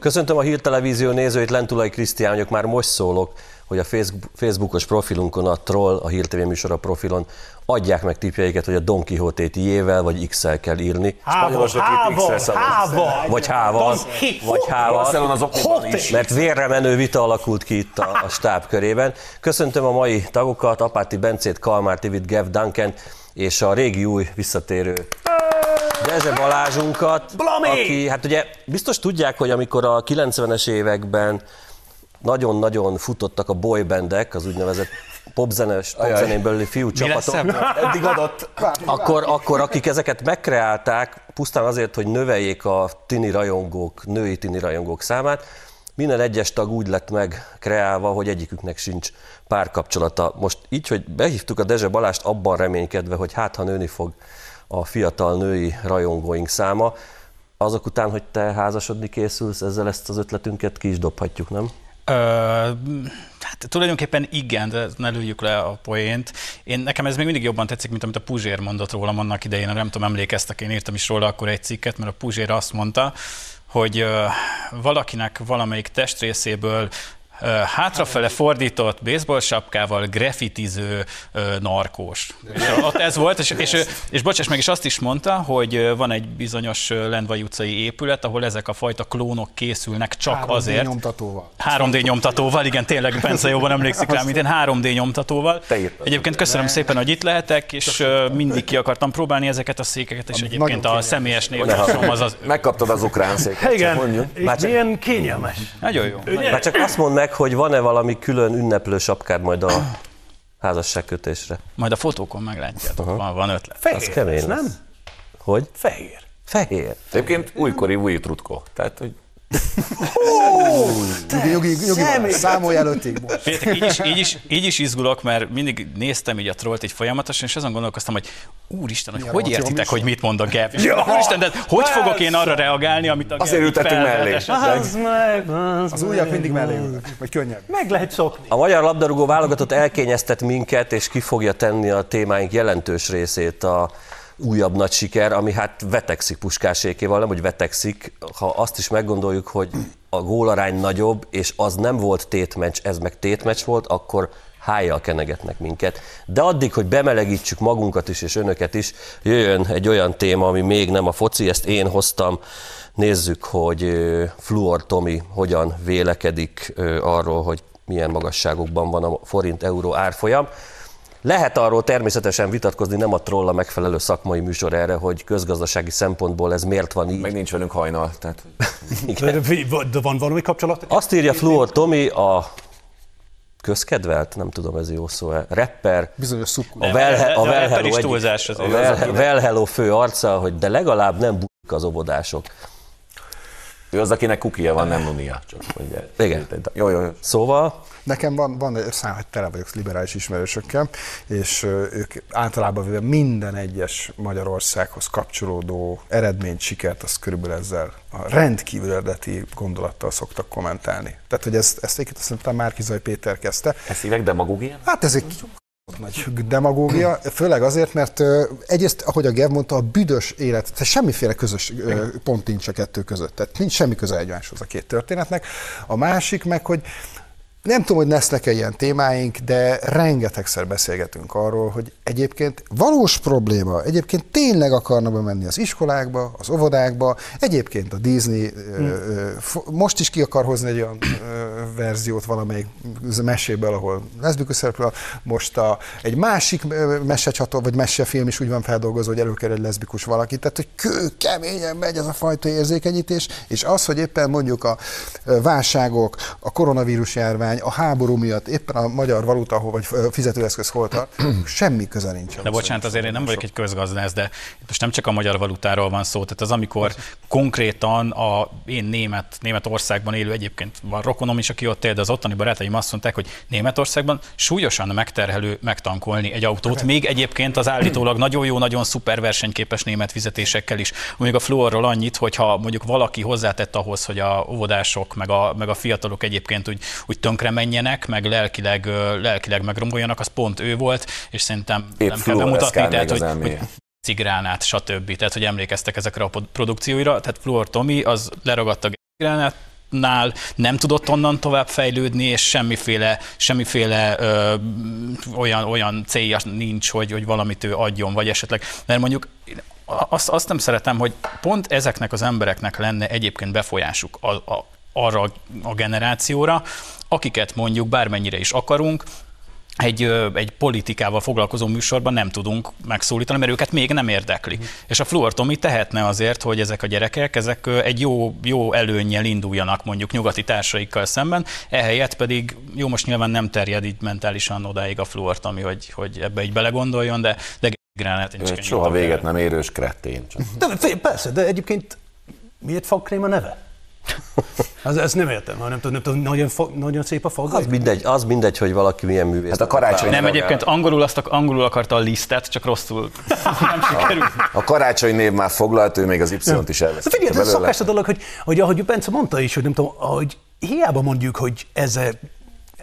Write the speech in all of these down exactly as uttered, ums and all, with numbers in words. Köszöntöm a Hírtelevízió nézőit, Lentulai Krisztián vagyok, már most szólok, hogy a Facebookos profilunkon, a Troll, a Hír té vé műsora profilon adják meg tippjeiket, hogy a Don Quixote-t J-vel vagy X-el kell írni. Hával, hával, hával. Vagy hával, vagy hával. Mert vérre menő vita alakult ki itt a, a stáb körében. Köszöntöm a mai tagokat, Apáti Bencét, Kalmár Tibit, Gav Duncan és a régi új visszatérő Dezse Balázsunkat, Blami! Aki, hát ugye biztos tudják, hogy amikor a kilencvenes években nagyon-nagyon futottak a boybandek, az úgynevezett popzenes, popzenén belüli fiú csapatok, eddig adott. Akkor, akkor akik ezeket megkreálták, pusztán azért, hogy növeljék a tini rajongók, női tini rajongók számát, minden egyes tag úgy lett megkreálva, hogy egyiküknek sincs párkapcsolata. Most így, hogy behívtuk a Dezse Balást abban reménykedve, hogy hát ha nőni fog a fiatal női rajongóink száma. Azok után, hogy te házasodni készülsz, ezzel ezt az ötletünket ki is dobhatjuk, nem? Ö, hát tulajdonképpen igen, de ne lőjük le a poént. Én, nekem ez még mindig jobban tetszik, mint amit a Puzsér mondott rólam annak idején, nem tudom, emlékeztek, én írtam is róla akkor egy cikket, mert a Puzsér azt mondta, hogy ö, valakinek valamelyik testrészéből hátrafele fordított baseball sapkával graffitiző narkós. És ott ez volt, és, és, és, és bocsáss meg, is azt is mondta, hogy van egy bizonyos Lendvai utcai épület, ahol ezek a fajta klónok készülnek csak három dé azért. három dé nyomtatóval. három dé nyomtatóval, igen, tényleg Bence jobban emlékszik rá, mint én, három dé nyomtatóval. Egyébként köszönöm szépen, hogy itt lehetek, és mindig ki akartam próbálni ezeket a székeket, és egyébként a személyes névtásom az az... Megkaptad az ukrán széket. Igen, ilyen kényelmes. Nagyon jó. Már csak azt mondd meg, hogy van-e valami külön ünneplő sapkád majd a házasságkötésre? Majd a fotókon meglátjátok, van, van ötlet. Fehér, az kemény, ez nem? Hogy? Fehér. Fehér. Egyébként újkori új trutkó. Tehát, hogy... Oh, te jogi, jogi van, számolj előttig most. Féltek, így, is, így, is, így is izgulok, mert mindig néztem így a Trollt így folyamatosan, és azon gondolkoztam, hogy úristen, hogy hogy értitek, hogy mit mond a Gav? Úristen, de hogy fogok én arra reagálni, amit a Gav felvett? Azért ültettünk mellé. Az, meg, az, az újak mindig mellé ülnek, vagy könnyebb. Meg lehet szokni. A magyar labdarúgó válogatott elkényeztet minket, és ki fogja tenni a témáink jelentős részét a újabb nagy siker, ami hát vetekszik Puskásékéval, nem hogy vetekszik, ha azt is meggondoljuk, hogy a gólarány nagyobb, és az nem volt tétmeccs, ez meg tétmeccs volt, akkor hájjal kenegetnek minket. De addig, hogy bemelegítsük magunkat is, és önöket is, jöjjön egy olyan téma, ami még nem a foci, ezt én hoztam, nézzük, hogy Fluor Tomi hogyan vélekedik arról, hogy milyen magasságokban van a forint-euró árfolyam. Lehet arról természetesen vitatkozni, nem a Troll a megfelelő szakmai műsor erre, hogy közgazdasági szempontból ez miért van így. Meg nincs velünk Hajnal. Tehát... De van valami kapcsolat? Azt írja Fluor Tomi, a közkedvelt, nem tudom ez jó szó, rapper, bizonyos szubkultúra. A Velhello fő arca, hogy de legalább nem b***k az óvodások. Ő az, akinek kukia van, nem nunia. Csak igen. Jó, jó, jó. Szóval... Nekem van, van számát, tele vagyok liberális ismerősökkel, és ők általában minden egyes Magyarországhoz kapcsolódó eredményt, sikert, azt körülbelül ezzel a rendkívül eredeti gondolattal szoktak kommentálni. Tehát, hogy ezt, ezt egyébként szerintem Márki-Zay Péter kezdte. Ez hívják demagógiának? Hát ez egy... nagy demagógia, főleg azért, mert egyrészt, ahogy a Gav mondta, a büdös élet, tehát semmiféle közös pont nincs a kettő között, tehát nincs semmi köze egymáshoz a két történetnek. A másik meg, hogy nem tudom, hogy lesznek-e ilyen témáink, de rengetegszer beszélgetünk arról, hogy egyébként valós probléma, egyébként tényleg akarna bemenni az iskolákba, az óvodákba, egyébként a Disney hmm. ö, most is ki akar hozni egy olyan ö, verziót valamelyik meséből, ahol leszbikus szereplő, most a, egy másik mesecsató, vagy mesefilm is úgy van feldolgozó, hogy előkerül egy leszbikus valaki, tehát hogy kő, keményen megy ez a fajta érzékenyítés, és az, hogy éppen mondjuk a válságok, a koronavírus járvány, kormány a háború miatt éppen a magyar valuta, vagy fizetőeszköz hol tart, semmi köze nincs. De bocsánat, azért én nem vagyok egy közgazdász, de itt most nem csak a magyar valutáról van szó, tehát az, amikor konkrétan a én német, Németországban élő, egyébként van rokonom is, aki ott él, de az ottani barátaim azt mondták, hogy Németországban súlyosan megterhelő megtankolni egy autót, még egyébként az állítólag nagyon jó, nagyon szuper versenyképes német fizetésekkel is. Mondjuk a Fluorról annyit, hogyha mondjuk valaki hozzátett ahhoz, hogy a óvodások, meg a, meg a fiatalok egyébként úgy, úgy tönkre menjenek, meg lelkileg, lelkileg megromboljanak, az pont ő volt, és szerintem épp nem kell bemutatni, tehát hogy, hogy cigránát, stb. Tehát, hogy emlékeztek ezekre a produkcióira, tehát Fluor Tomi az leragadta a cigránát, nál nem tudott onnan tovább fejlődni, és semmiféle, semmiféle ö, olyan, olyan célja nincs, hogy, hogy valamit ő adjon, vagy esetleg, mert mondjuk azt, azt nem szeretem, hogy pont ezeknek az embereknek lenne egyébként befolyásuk a, a, arra a generációra, akiket mondjuk bármennyire is akarunk, Egy, egy politikával foglalkozó műsorban nem tudunk megszólítani, mert őket még nem érdekli. Mm. És a Fluor Tomi tehetne azért, hogy ezek a gyerekek ezek egy jó, jó előnnyel induljanak mondjuk nyugati társaikkal szemben, ehelyett pedig, jó, most nyilván nem terjed így mentálisan odáig a Fluor Tomi, hogy, hogy ebbe így belegondoljon, de, de gránát én csak soha véget nem érős krettén. Csak. De, persze, de egyébként miért fogkrém a neve? Ez, ezt nem értem, hanem nem tudom, nagyon, nagyon szép a fag. Az mindegy, az mindegy, hogy valaki milyen művész. Hát a karácsony. Nem, egyébként angolul, azt, angolul akarta a lisztet, csak rosszul nem sikerült. A karácsony név már foglalt, ő még az Y-t is elvesztette. Figyelj, ez a szokás a dolog, hogy, hogy ahogy Bence mondta is, hogy nem tudom, ahogy hiába mondjuk, hogy ezer,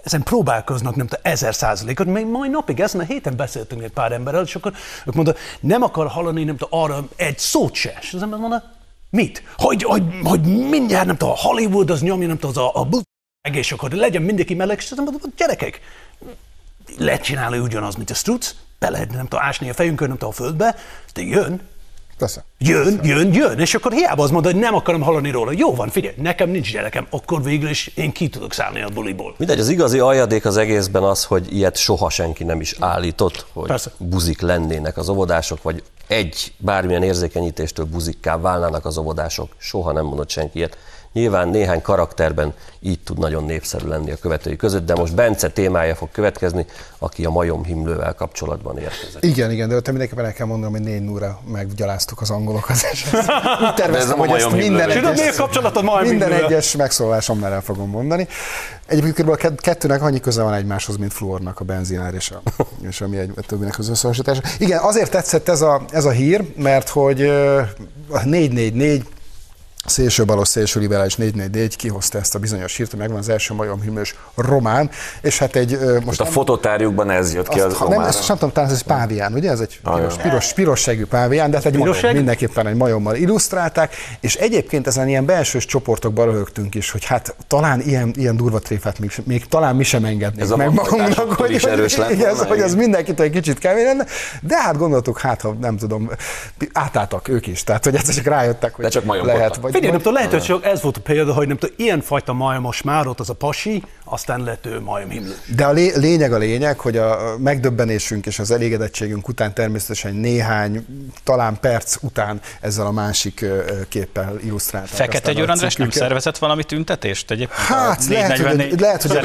ezen próbálkoznak, nem tudom, ezer százalékot, még mai napig ezen a héten beszéltünk egy pár emberrel, és akkor ők mondta, nem akar hallani, nem tudom, arra egy szót se. És az ember mondta, mit? Hogy, hogy, hogy mindjárt, nem tudom, a Hollywood az nyomja, nem tudom, az a, a b******, és akkor legyen mindenki meleg, és azt mondom, gyerekek, lehet csinálni ugyanaz, mint a struc, be lehet, nem tudom, ásni a fejünkön, nem tudom, a földbe, aztán jön, Teszem. jön, jön, jön, és akkor hiába az mondod, hogy nem akarom hallani róla. Jó van, figyelj, nekem nincs gyerekem, akkor végül is én ki tudok szállni a buliból. Mindegy, az igazi aljadék az egészben az, hogy ilyet soha senki nem is állított, hogy Persze. buzik lennének az óvodások, vagy egy bármilyen érzékenyítéstől buzikká válnának az óvodások. Soha nem mondott senki ilyet. Nyilván néhány karakterben így tud nagyon népszerű lenni a követői között, de most Bence témája fog következni, aki a majom himlővel kapcsolatban érkezett. Igen, igen, de ott mindenképpen el kell mondanom, hogy négy óra meggyaláztuk az angolokat. Úgy terveztem, hogy ezt minden egyes, minden egyes megszólalásomnál el fogom mondani. Egyébként körülbelül a kettőnek annyi köze van egymáshoz, mint Fluornak a benzinár és a, és a mi egy, többinek az összehasonlítása. Igen, azért tetszett ez a, ez a hír, mert hogy négy négy négy, szélsőbalos, szélsőliberális négy négy négy kihozta ezt a bizonyos hírt, megvan az első majomhimlős román, és hát egy... Most a fotótárjukban ez jött ki az román. Nem, ezt nem tudom, talán ez egy pávián, ugye? Ez egy piros, piros segű pávián, de hát egy majom, mindenképpen egy majommal illusztrálták, és egyébként ezen ilyen belsős csoportokban röhögtünk is, hogy hát talán ilyen, ilyen durva tréfát még, még talán mi sem engednénk meg magunknak, hogy, hogy ez mindenkitől egy kicsit kevés lenne, de hát gondoltuk, hát ha nem tudom, átálltak ők is, tehát hogy egyszer csak rájöttek, hogy lehet. Figyelj, nem tudom, lehet, hogy csak ez volt a példa, hogy nem tudom, ilyenfajta majmos már ott az a pasi, aztán lett ő majomhimlő. De a lényeg a lényeg, hogy a megdöbbenésünk és az elégedettségünk után természetesen néhány, talán perc után ezzel a másik képpel illusztrálták. Fekete Győr András nem szervezett valami tüntetést egyébként? Hát lehet, hogy, lehet, hogy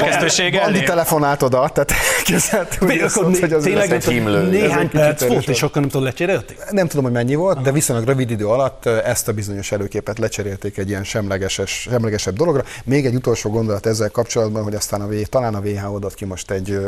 a Bandi telefonált oda, tehát képzelhető, hogy az egy himlő. Néhány perc volt, és akkor nem tudom, lecserélték? Nem tudom, hogy mennyi volt, de viszonylag rövid idő alatt ezt a bizonyos előképet cserélték egy ilyen semlegeses, semlegesebb dologra. Még egy utolsó gondolat ezzel kapcsolatban, hogy aztán a v, talán a vé há o adott ki most egy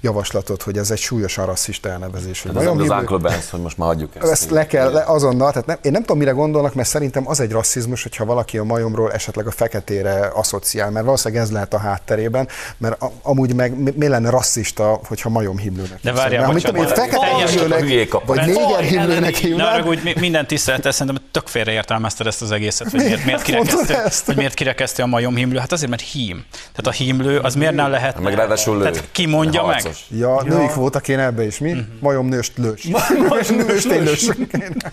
javaslatot, hogy ez egy súlyosan rasszista elnevezés. Ez az Uncle Benz, hogy most már adjuk ezt. Ezt le kell le, azonnal, tehát nem, én nem tudom, mire gondolnak, mert szerintem az egy rasszizmus, hogyha valaki a majomról esetleg a feketére asszociál, mert valószínűleg ez lehet a hátterében, mert a, amúgy meg mi lenne rasszista, hogyha majomhimlőnek. De várjál, hogy én feketehimlőnek, vagy négerhimlőnek hívnám. Minden tisztelettel, szerintem tök félreértelmezted ezt az egészet. Hogy miért, miért kirekeszti, hogy miért kirekeszti a majomhimlő? Hát azért, mert hím. Tehát a himlő, az miért nem lehet... Meg ráadásul lő. Ki mondja meg? Ja, nőik voltak én ebbe is, mi? Uh-huh. Majomnőst lős. Majomnőst lős.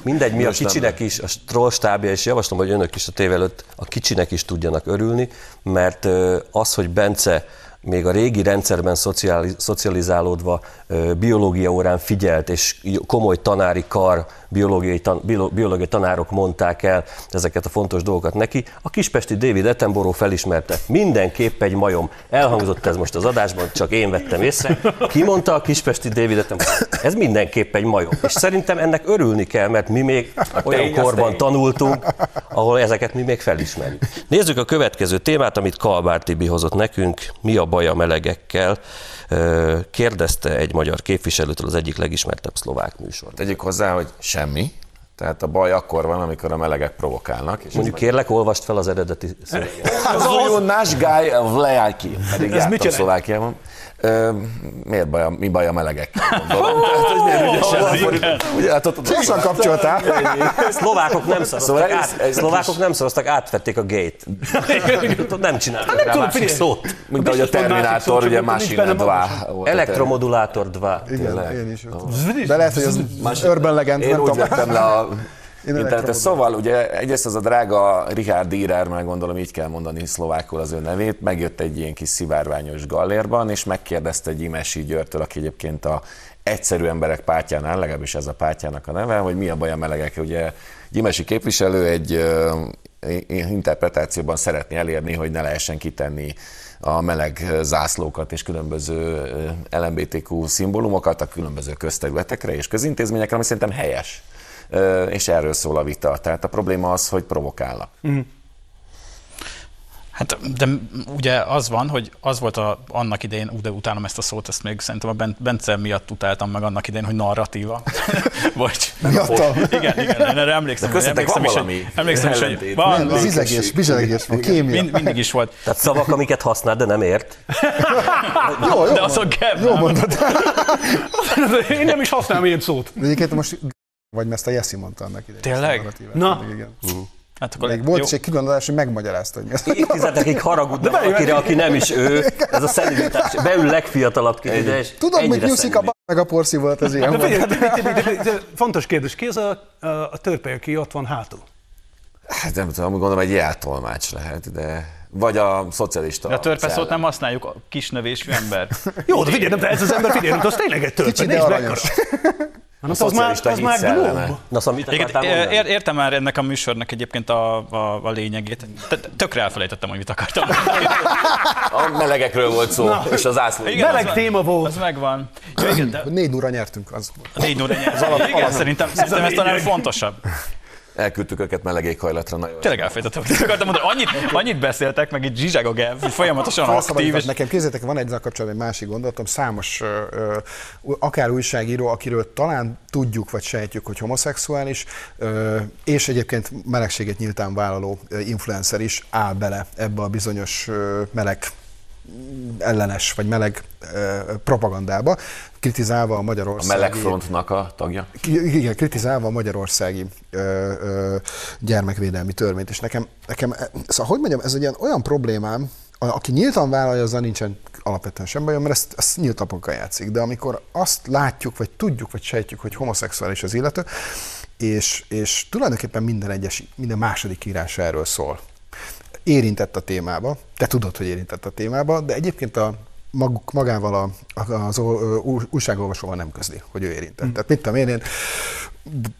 Mindegy, mi a kicsinek is, a Troll stábja, és javaslom, hogy önök is a tévé előtt a kicsinek is tudjanak örülni, mert az, hogy Bence még a régi rendszerben szocializ- szocializálódva biológia órán figyelt, és komoly tanári kar biológiai, tan, biológiai tanárok mondták el ezeket a fontos dolgokat neki. A kispesti David Attenborough felismerte, mindenképp egy majom. Elhangzott ez most az adásban, csak én vettem észre. Ki mondta a kispesti David Attenborough? Ez mindenképp egy majom. És szerintem ennek örülni kell, mert mi még olyan korban tanultunk, ahol ezeket mi még felismerjük. Nézzük a következő témát, amit Kalmár Tibi hozott nekünk. Mi a baj a melegekkel? Kérdezte egy magyar képviselőtől az egyik legismertebb szlovák műsor. Tegyük hozzá, hogy semmi. Tehát a baj akkor van, amikor a melegek provokálnak. És mondjuk kérlek, meg... olvast fel az eredeti szöveget. Az olyan násgáj vlejáki. Pedig jártam Szlovákiában. Miért baj a, mi baj a melegekkel? Hosszan kapcsoltál. Szlovákok nem szaroztak át. Szlovákok nem szaroztak, átvették a gate-t. Nem csináltak rá másik szót. Mint ahogy a Terminátor, ugye másik dva. Elektromodulátor dva. De lehet, hogy az urban legend. Én úgy vettem le a... Szóval ugye egyrészt az a drága Richard Dírer, meg gondolom így kell mondani szlovákul az ő nevét, megjött egy ilyen kis szivárványos gallérban, és megkérdezte Gyimesi Győrtől, aki egyébként a Egyszerű Emberek pártjánál, legalábbis ez a pártjának a neve, hogy mi a baj a melegek. Ugye Gyimesi képviselő egy interpretációban szeretné elérni, hogy ne lehessen kitenni a meleg zászlókat és különböző el em bé té kú szimbólumokat a különböző közterületekre és közintézményekre, ami szerintem helyes. És erről szól a vita. Tehát a probléma az, hogy provokálnak. Mm. Hát, de ugye az van, hogy az volt a, annak idején, de utálom ezt a szót, ezt még szerintem a Bence miatt utáltam meg annak idején, hogy narratíva. Vagy, igen, igen, erre emlékszem. De köszöntek, emlékszem, van is, emlékszem is, hogy valami. Ez izegés, bizselegés van, kémia. Mind, mindig is volt. Tehát szavak, amiket használ, de nem ért. Jó, jó, de azok gebb. Jó mondod. Én nem is használom ilyen szót. Egyébként most... Vagy mert ezt a Jessy mondta annak idején. Tényleg? Na. Uh-huh. Hát akkor még volt jó. Is egy különadás, hogy megmagyarázta, hogy mi az. Évtizedekig haragudnak akire, aki nem is ő. Ez a szennyitás. Beül legfiatalabb ide, és tudom, hogy nyúszik a b***, meg a porszí volt az ilyen. Fontos kérdés, ki az a törpe, aki ott van hátul? Hát nem tudom, gondolom egy jeltolmács lehet, de... Vagy a szocialista. De a törpe szót nem használjuk, a kisnövésű ember. Jó, de figyelj, ez az ember figyelj, az tényleg egy törpe, nézd meg. Na, az már, az már glóbb. Na, szóval ér, értem már ennek a műsornak egyébként a, a, a lényegét. Tökre elfelejtettem, hogy mit akartam. A melegekről volt szó, na, és az ászló. Meleg téma volt. Az megvan. Ja, igen, de... Négy óra nyertünk. Az négy óra nyertünk. Igen, szerintem, szerintem ez talán fontosabb. Elküldtük őket melegéghajlatra. Tényleg elfejtettem, hogy akartam mondani. Annyit, annyit beszéltek, meg egy zsizseg a Gav, hogy folyamatosan aktív. És... Nekem képzeljétek, van egy kapcsolatban egy másik gondolatom, számos ö, akár újságíró, akiről talán tudjuk vagy sejtjük, hogy homoszexuális, ö, és egyébként melegséget nyíltán vállaló influencer is áll bele ebbe a bizonyos ö, meleg ellenes vagy meleg eh, propagandába, kritizálva a magyarországi... A melegfrontnak a tagja? Igen, kritizálva a magyarországi eh, eh, gyermekvédelmi törvényt. És nekem, nekem szóval, hogy mondjam, ez egy olyan, olyan problémám, aki nyíltan vállalja, azzal nincsen alapvetően sem bajom, mert ezt, ezt nyílt naponka játszik. De amikor azt látjuk, vagy tudjuk, vagy sejtjük, hogy homoszexuális az illető, és, és tulajdonképpen minden egyes, minden második írás erről szól. Érintett a témába, te tudod, hogy érintett a témába, de egyébként a maguk, magával a, az újságolvasóval nem közli, hogy ő érintett. Mm. Tehát mit tudom én, én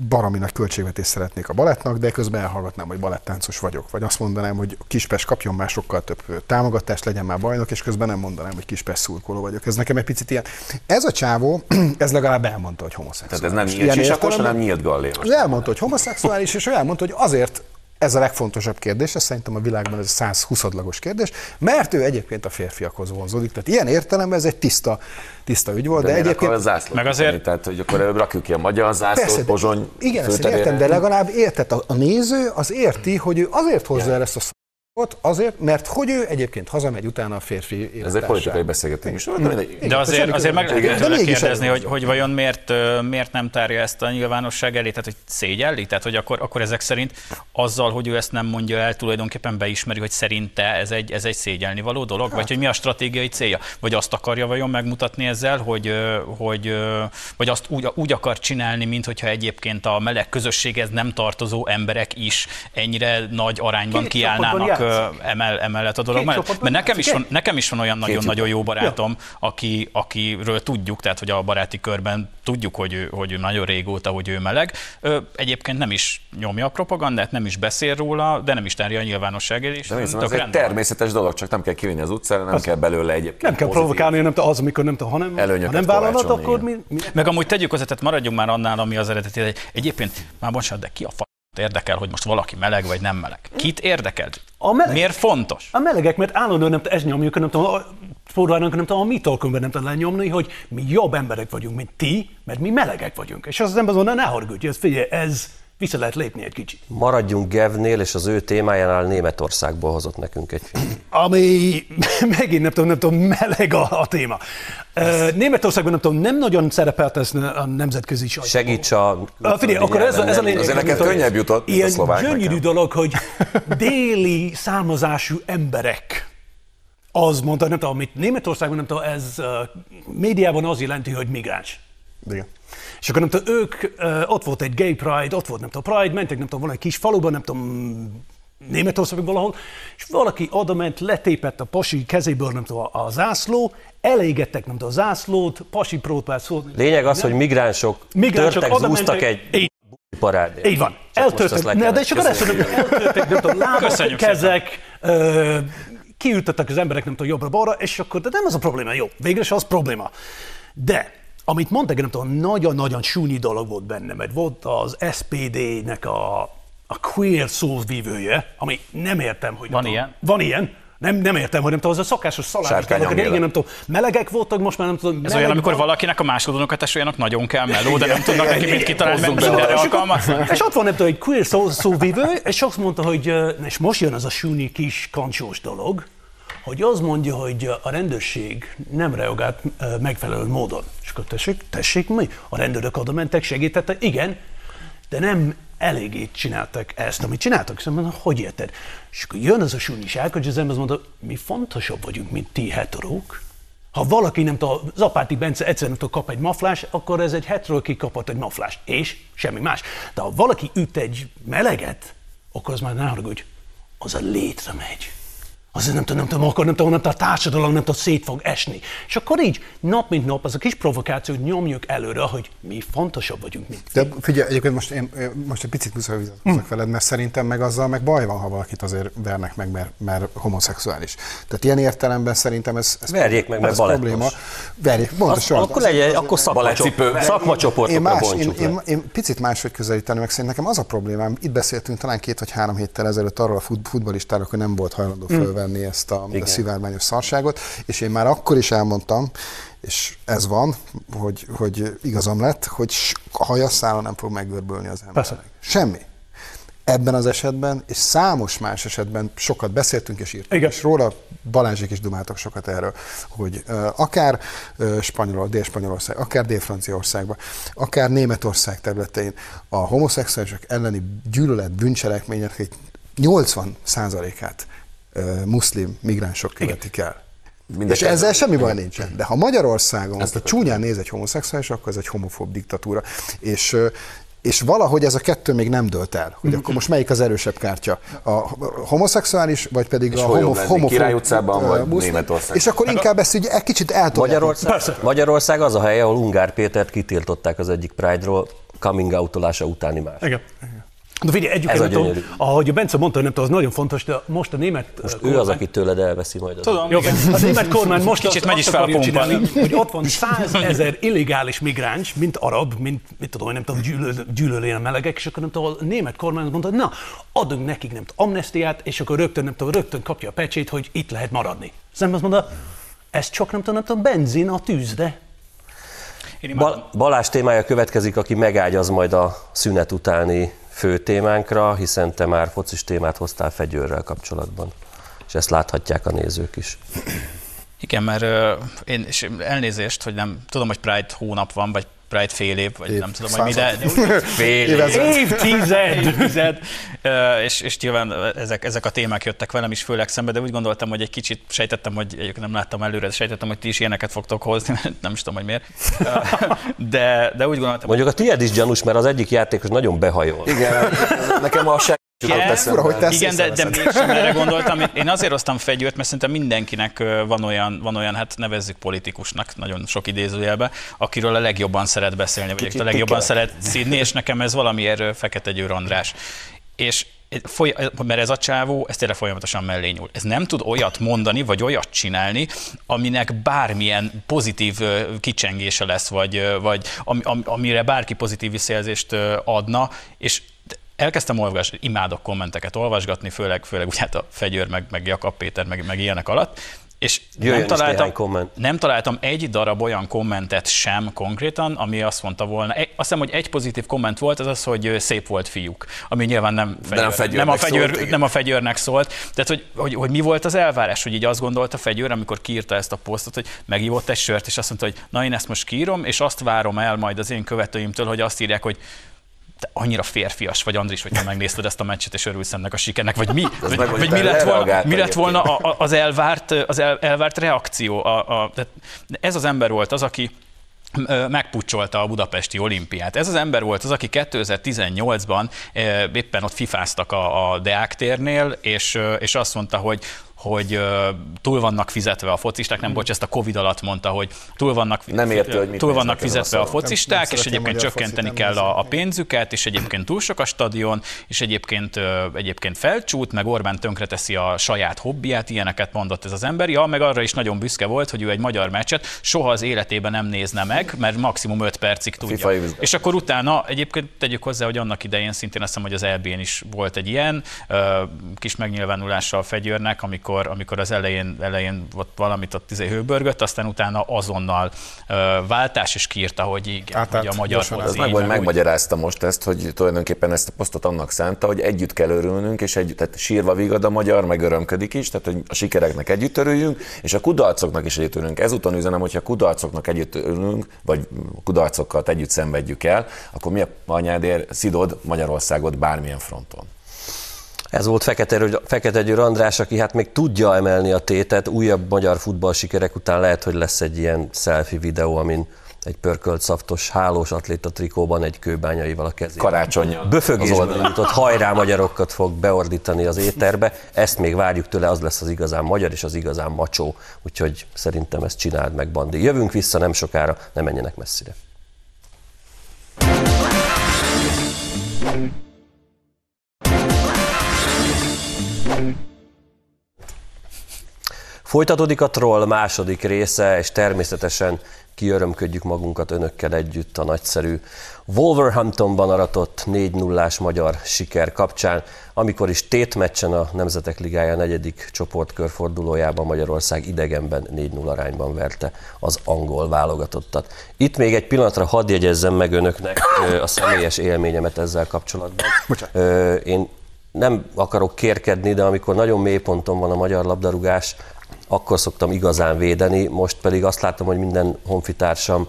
baromi nagy költségvetést szeretnék a balettnak, de közben elhallgatnám, hogy balettáncos vagyok. Vagy azt mondanám, hogy Kispest kapjon már sokkal több támogatást, legyen már bajnok, és közben nem mondanám, hogy Kispest szurkoló vagyok. Ez nekem egy picit ilyen. Ez a csávó, ez legalább elmondta, hogy homoszexuális. Tehát ez nem nyílt sisakos, hanem nyílt galléros. Elmondta, hogy homoszexuális, és ő elmondta, hogy azért ez a legfontosabb kérdés, ez szerintem a világban ez a százhúszadlagos kérdés, mert ő egyébként a férfiakhoz vonzódik. Tehát ilyen értelemben ez egy tiszta, tiszta ügy volt. De, de egyébként... Akkor a zászlót meg azért... tenni, tehát hogy akkor rakjuk ki a magyar zászlót, persze, Pozsony igen, ezt értem, de legalább érted. A néző az érti, hogy ő azért hozzá el ezt a szót, azért, mert hogy ő egyébként hazamegy utána a férfi élettársára. Ez egy politikai beszélgetés. De azért, azért meg lehet tőle kérdezni, hogy, hogy vajon miért, miért nem tárja ezt a nyilvánosság elé, tehát hogy szégyelli? Tehát hogy akkor, akkor ezek szerint azzal, hogy ő ezt nem mondja el, tulajdonképpen beismeri, hogy szerinte ez egy, ez egy szégyelnivaló dolog? Hát. Vagy hogy mi a stratégiai célja? Vagy azt akarja vajon megmutatni ezzel, hogy, hogy vagy azt úgy, úgy akar csinálni, minthogyha egyébként a meleg közösséghez nem tartozó emberek is ennyire nagy arányban kiállnának emel, emellett a dolog mellett. Mert nekem is, van, nekem is van olyan nagyon-nagyon jó barátom, aki, akiről tudjuk, tehát hogy a baráti körben tudjuk, hogy ő, hogy ő nagyon régóta, hogy ő meleg. Egyébként nem is nyomja a propagandát, nem is beszél róla, de nem is tárja a nyilvánosság elé. Ez egy természetes dolog, csak nem kell kivinni az utcára, nem az kell belőle egyébként. Nem kell provokálni, nem az, amikor nem tudom, hanem előnyöket ha nem vállalod, akkor mi, mi... Meg amúgy tegyük hozzá, tehát maradjunk már annál, ami az eredeti. Egyébként már bocsánat, de ki a fa... érdekel, hogy most valaki meleg vagy nem meleg? Kit érdekel? A meleg, miért fontos? A melegek, mert állandóan nem ez nyomjuk, nem tudom, a forradalmunk nem tudom, a mi torkunkban nem tudom lenyomni, hogy mi jobb emberek vagyunk, mint ti, mert mi melegek vagyunk. És az ember azonnal ne haragudj, ez figyelj, ez vissza lehet lépni egy kicsit. Maradjunk Gevnél, és az ő témájánál Németországból hozott nekünk egy film. Ami megint nem tudom, nem tudom, meleg a, a téma. Németországban nem tudom, nem nagyon szerepelt ez a nemzetközi sajtó. Segíts a... a figyelj, akkor ez, nem, ez a lényeg. Azért neked könnyebb jutott, mint a szlovák. Ilyen gyönyörű dolog, hogy déli származású emberek. Az mondta, nem tudom, amit Németországban nem tudom, ez médiában az jelenti, hogy migráns. Igen. És akkor nem tudom, ők, ott volt egy gay pride, ott volt nem tudom, pride, mentek nem tudom, valami kis faluban, nem tudom, Németországban valahol, és valaki oda ment, letépett a pasi kezéből nem tudom, a zászló, elégettek nem tudom, a zászlót, pasi próbált szólt. Lényeg az, nem? hogy migránsok, migránsok törtek, zúztak egy... egy... parádé. Így van, eltörtek, de csak azt mondom, eltörtek, nem tudom, lábak, kezek, ö, kiütöttek az emberek nem tudom, jobbra-balra, és akkor, de nem az a probléma, jó, végre is az probléma. De... Amit mondták, nem tudom, nagyon-nagyon súnyi dolog volt benne, mert volt az es pé dé-nek a, a queer szóvívője, ami nem értem, hogy... Van tudom, ilyen? Van ilyen. Nem, nem értem, hogy nem tudom, az a szokásos szalárostának, régen nem tudom, melegek voltak, most már nem tudom... Ez olyan, amikor van. Valakinek a másodonok tesójának nagyon kell meló, de nem tudnak neki mit kitalálni, mindenre alkalmaznak. És ott van nem tudom, egy queer szó, szóvívő, és azt mondta, hogy... És most jön az a súnyi kis kancsós dolog, hogy az mondja, hogy a rendőrség nem reagált megfelelő módon. És akkor tessék, tessék mi? A rendőrök oda mentek, segítettek, igen, de nem eléggé csináltak ezt, amit csináltak. Szóval hogy érted? És akkor jön az a súnyiság, hogy az ember mondta, mi fontosabb vagyunk, mint ti heterók. Ha valaki nem tudom, az Apáti Bence egyszerűen kap egy maflást, akkor ez egy hetero, ki kapott egy maflást, és semmi más. De ha valaki üt egy meleget, akkor az már ne haragudj, az a létre megy. Azért nem tudom, nem tudom, akkor nem tudom, nem tudom, a társadalom nem tudom, szét fog esni. És akkor így, nap mint nap, az a kis provokációt nyomjuk előre, hogy mi fontosabb vagyunk, mint. De figyelj, egyébként most én most egy picit muszáj vitatkozok mm. veled, mert szerintem meg azzal meg baj van, ha valakit azért vernek meg, mert, mert homoszexuális. Tehát ilyen értelemben szerintem ez, ez verjék meg, mert balettos. Probléma. Verjék, pontosan. Akkor legyen, akkor szakmacsoportokra bontsuk le. Én picit máshogy közelíteni, meg szerintem nekem az a problémám, itt beszéltünk talán két vagy három héttel ezelőtt arról a futballistáról, hogy nem volt hajlandó fölvenni ezt a, a szivárványos szarságot, és én már akkor is elmondtam, és ez van, hogy, hogy igazam lett, hogy a hajaszála nem fog megörbölni az ember. Semmi. Ebben az esetben, és számos más esetben sokat beszéltünk és írtunk Igen. is róla, Balázsék is dumáltak sokat erről, hogy uh, akár uh, Spanyolország, Dél-Spanyolország, akár Dél-Franciaországban, akár Németország területein a homoszexuálisok elleni gyűlölet bűncselekmények nyolcvan százalékát muszlim migránsok követik el. És ezzel semmi baj nincsen. De ha Magyarországon azt a csúnyán néz egy homoszexuális, akkor ez egy homofób diktatúra. És, és valahogy ez a kettő még nem dölt el, hogy akkor most melyik az erősebb kártya. A homoszexuális, vagy pedig és a homofób... Homof- Király utcában, vagy muszlim, Németország. És akkor inkább ezt így egy kicsit eltolják. Magyarország, Magyarország az a hely, ahol Ungár Pétert kitiltották az egyik Pride-ról coming out-olása utáni más. Igen. De figyelj, egyébként, ahogy a Bence mondta, nem tudom, az nagyon fontos, de most a német most kormány... ő az, aki tőled elveszi majd. Tudom, jó, a német kormány most kicsit azt, azt akarja csinálni, hogy ott van százezer illegális migráns, mint arab, mint mit tudom, nem tudom, gyűlöl, gyűlölni a melegek, és akkor nem tudom, a német kormány mondta, na, adunk nekik nem tudom, amnestiát, és akkor rögtön, nem tudom, rögtön kapja a pecsét, hogy itt lehet maradni. Az ember azt mondta, ez csak nem tudom, nem tudom, benzin a tűzre. Bal- Balázs témája következik, aki megágyaz majd a szünet utáni fő témánkra, hiszen te már focis témát hoztál Fekete Győrrel kapcsolatban, és ezt láthatják a nézők is. Igen, mert uh, én és elnézést, hogy nem tudom, hogy Pride hónap van, vagy Pride fél év, vagy év, nem tudom, hogy minden. Fél év, évtized, évtized. Uh, és, és nyilván ezek, ezek a témák jöttek velem is főleg szembe, de úgy gondoltam, hogy egy kicsit sejtettem, hogy nem láttam előre, sejtettem, hogy ti is ilyeneket fogtok hozni, nem is tudom, hogy miért. Uh, de, de úgy gondoltam... Mondjuk a tiéd is gyanús, mert az egyik játékos nagyon behajol. Igen, nekem a Fura, hogy te igen, de, de mégsem erre gondoltam. Én azért hoztam Fegyőrt, mert szerintem mindenkinek van olyan, van olyan, hát nevezzük politikusnak, nagyon sok idézőjelbe, akiről a legjobban szeret beszélni, vagy akit a legjobban szeret szídni, és nekem ez valamiért Fekete Győr András. És mert ez a csávó, ez tényleg folyamatosan mellé nyúl. Ez nem tud olyat mondani, vagy olyat csinálni, aminek bármilyen pozitív kicsengése lesz, vagy, vagy am, am, amire bárki pozitív visszajelzést adna, és elkezdtem olvasni, imádok kommenteket olvasgatni, főleg, főleg úgy hát a Fegyőr, meg, meg Jakab Péter, meg, meg ilyenek alatt, és nem találtam, nem találtam egy darab olyan kommentet sem konkrétan, ami azt mondta volna, azt hiszem, hogy egy pozitív komment volt, az az, hogy szép volt fiúk, ami nyilván nem, fegyőr, fegyőrnek nem, a, fegyőr, szólt, nem a Fegyőrnek szólt. Tehát, hogy, hogy, hogy mi volt az elvárás, hogy így azt gondolta Fegyőr, amikor kiírta ezt a posztot, hogy megívott egy sört, és azt mondta, hogy na én ezt most kiírom, és azt várom el majd az én követőimtől, hogy azt írják, hogy te annyira férfias vagy, Andris, hogy te megnézted ezt a meccset, és örülsz ennek a sikernek, vagy mi, vagy, vagy, vagy mi lett volna, mi lett volna a, az, elvárt, az el, elvárt reakció. A, a, ez az ember volt az, aki megpucsolta a budapesti olimpiát. Ez az ember volt az, aki kétezer-tizennyolcban éppen ott fifáztak a, a Deák térnél, és, és azt mondta, hogy hogy túl vannak fizetve a focisták, nem, bocs, ezt a Covid alatt mondta, hogy túl vannak, nem értő, hogy túl vannak fizetve a focisták, nem, nem és egyébként csökkenteni kell a, a pénzüket, és egyébként túl sok a stadion, és egyébként, egyébként felcsút, meg Orbán tönkreteszi a saját hobbiját, ilyeneket mondott ez az ember. Ja, meg arra is nagyon büszke volt, hogy ő egy magyar meccset soha az életében nem nézne meg, mert maximum öt percig tudja. És akkor utána egyébként tegyük hozzá, hogy annak idején szintén azt hiszem, hogy az é bé-n is volt egy ilyen kis megnyilvánulása a Fegyőrnek, amikor amikor az elején, elején ott valamit ott izé hőbörgött, aztán utána azonnal uh, váltás, és kiírta, hogy igen, hát, hogy a magyar volt. Meg, meg megmagyarázta most ezt, hogy tulajdonképpen ezt a posztot annak szánta, hogy együtt kell örülnünk, és együtt, tehát sírva vigad a magyar, meg örömködik is, tehát hogy a sikereknek együtt örüljünk, és a kudarcoknak is együtt örülünk. Ezúton üzenem, hogyha kudarcoknak együtt örülünk, vagy kudarcokat együtt szenvedjük el, akkor mi a anyádért szidod Magyarországot bármilyen fronton? Ez volt Fekete, Fekete Győr András, aki hát még tudja emelni a tétet, újabb magyar futball sikerek után lehet, hogy lesz egy ilyen selfie videó, amin egy pörkölt szaftos hálós atléta trikóban egy kőbányaival a kezében. Karácsonnyal. Böfögésben jutott hajrá magyarokat fog beordítani az éterbe. Ezt még várjuk tőle, az lesz az igazán magyar és az igazán macsó. Úgyhogy szerintem ezt csináld meg, Bandi. Jövünk vissza nem sokára, ne menjenek messzire. Folytatódik a Troll második része, és természetesen kiörömködjük magunkat önökkel együtt a nagyszerű Wolverhamptonban aratott négy nullás magyar siker kapcsán, amikor is tétmeccsen a Nemzetek Ligája negyedik csoportkörfordulójában Magyarország idegenben négy null arányban verte az angol válogatottat. Itt még egy pillanatra hadd jegyezzem meg önöknek a személyes élményemet ezzel kapcsolatban. Én nem akarok kérkedni, de amikor nagyon mélyponton van a magyar labdarúgás, akkor szoktam igazán védeni, most pedig azt látom, hogy minden honfitársam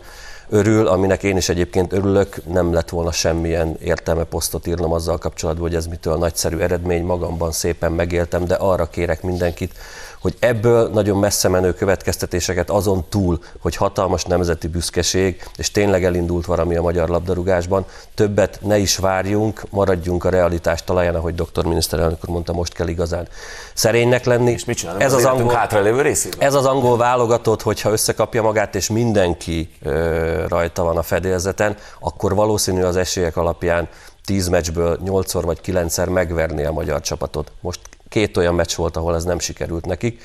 örül, aminek én is egyébként örülök, nem lett volna semmilyen értelme posztot írnom azzal kapcsolatban, hogy ez mitől a nagyszerű eredmény, magamban szépen megéltem, de arra kérek mindenkit, hogy ebből nagyon messze menő következtetéseket azon túl, hogy hatalmas nemzeti büszkeség, és tényleg elindult valami a magyar labdarúgásban, többet ne is várjunk, maradjunk a realitás talaján, ahogy doktor miniszterelnök úr mondta, most kell igazán szerénynek lenni. És mit csinálunk? Ez az angol, hátralévő részében? Ez az angol válogatott, hogyha összekapja magát, és mindenki ö, rajta van a fedélzeten, akkor valószínű az esélyek alapján tíz meccsből nyolcszor vagy kilencszer megverni a magyar csapatot. Most két olyan meccs volt, ahol ez nem sikerült nekik.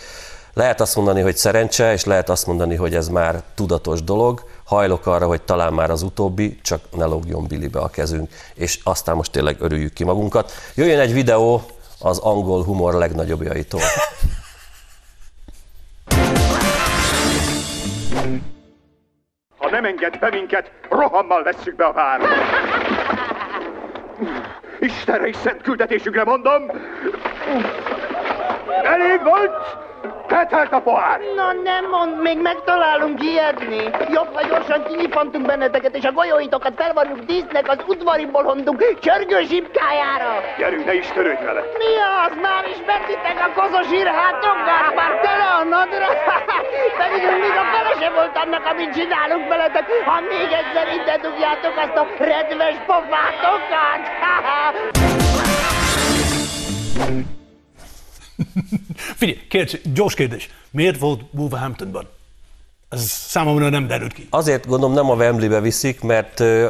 Lehet azt mondani, hogy szerencse, és lehet azt mondani, hogy ez már tudatos dolog. Hajlok arra, hogy talán már az utóbbi, csak ne lógjon bilibe a kezünk, és aztán most tényleg örüljük ki magunkat. Jöjjön egy videó az angol humor legnagyobbjaitól. Ha nem enged be minket, rohammal vesszük be a várat. Istenre és szent küldetésünkre mondom, elég volt, betelt a pohár! Na nem mond, még megtalálunk ijedni. Jobb, ha gyorsan kinyifantunk benneteket, és a golyóitokat felvarjuk dísznek az udvari bolondunk csörgő zsibkájára. Gyerünk, ne is törődj vele! Mi az? Már is betitek a kozos írhátokat, már tele a nadrág! Pedig még a felese volt annak, amit csinálunk veletek, ha még egyszer ide dugjátok azt a redves pofátokat! Figyelj, kérdés, gyors kérdés. Miért volt Wolverhamptonban? Ez számomra nem derült ki. Azért gondolom nem a Wembleybe viszik, mert uh,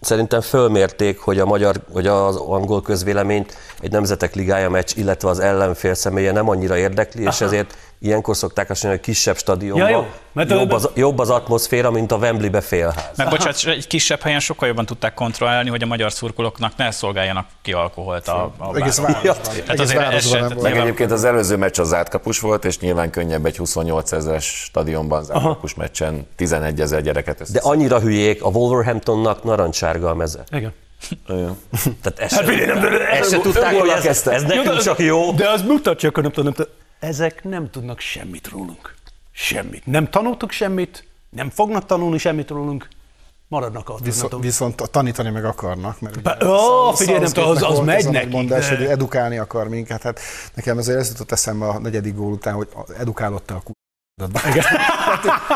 szerintem fölmérték, hogy a magyar, vagy az angol közvéleményt egy nemzetek ligája meccs, illetve az ellenfél személye nem annyira érdekli, és aha, ezért ilyenkor szokták azt mondani, hogy kisebb stadionban ja, jó, jobb, az, jobb az atmoszféra, mint a Wembleybe félház. Meg bocsánat, egy kisebb helyen sokkal jobban tudták kontrollálni, hogy a magyar szurkolóknak ne szolgáljanak ki alkoholt a, a egész városban. Hát egész városban nem volt. Egyébként az előző meccs az zárt kapus volt, és nyilván könnyebb egy huszonnyolc ezres stadionban zárt kapus meccsen tizenegy ezer gyereket össze. De annyira hülyék, a Wolverhamptonnak narancssárga a meze. Igen. Olyan. Tehát ezt hát, se hát, tudták, hogy ez, ez nekünk csak jó. De az mutatja, hogy nem ezek nem tudnak semmit rólunk. Semmit. Nem tanultuk semmit, nem fognak tanulni semmit rólunk, maradnak a Viszont, viszont tanítani meg akarnak, mert Be, ugye, ó, figyelj, nem tudom, az, az megy az neki. Mondás, hogy edukálni akar minket. Hát nekem azért ez jutott eszembe a negyedik gól után, hogy edukálodta a k***adat.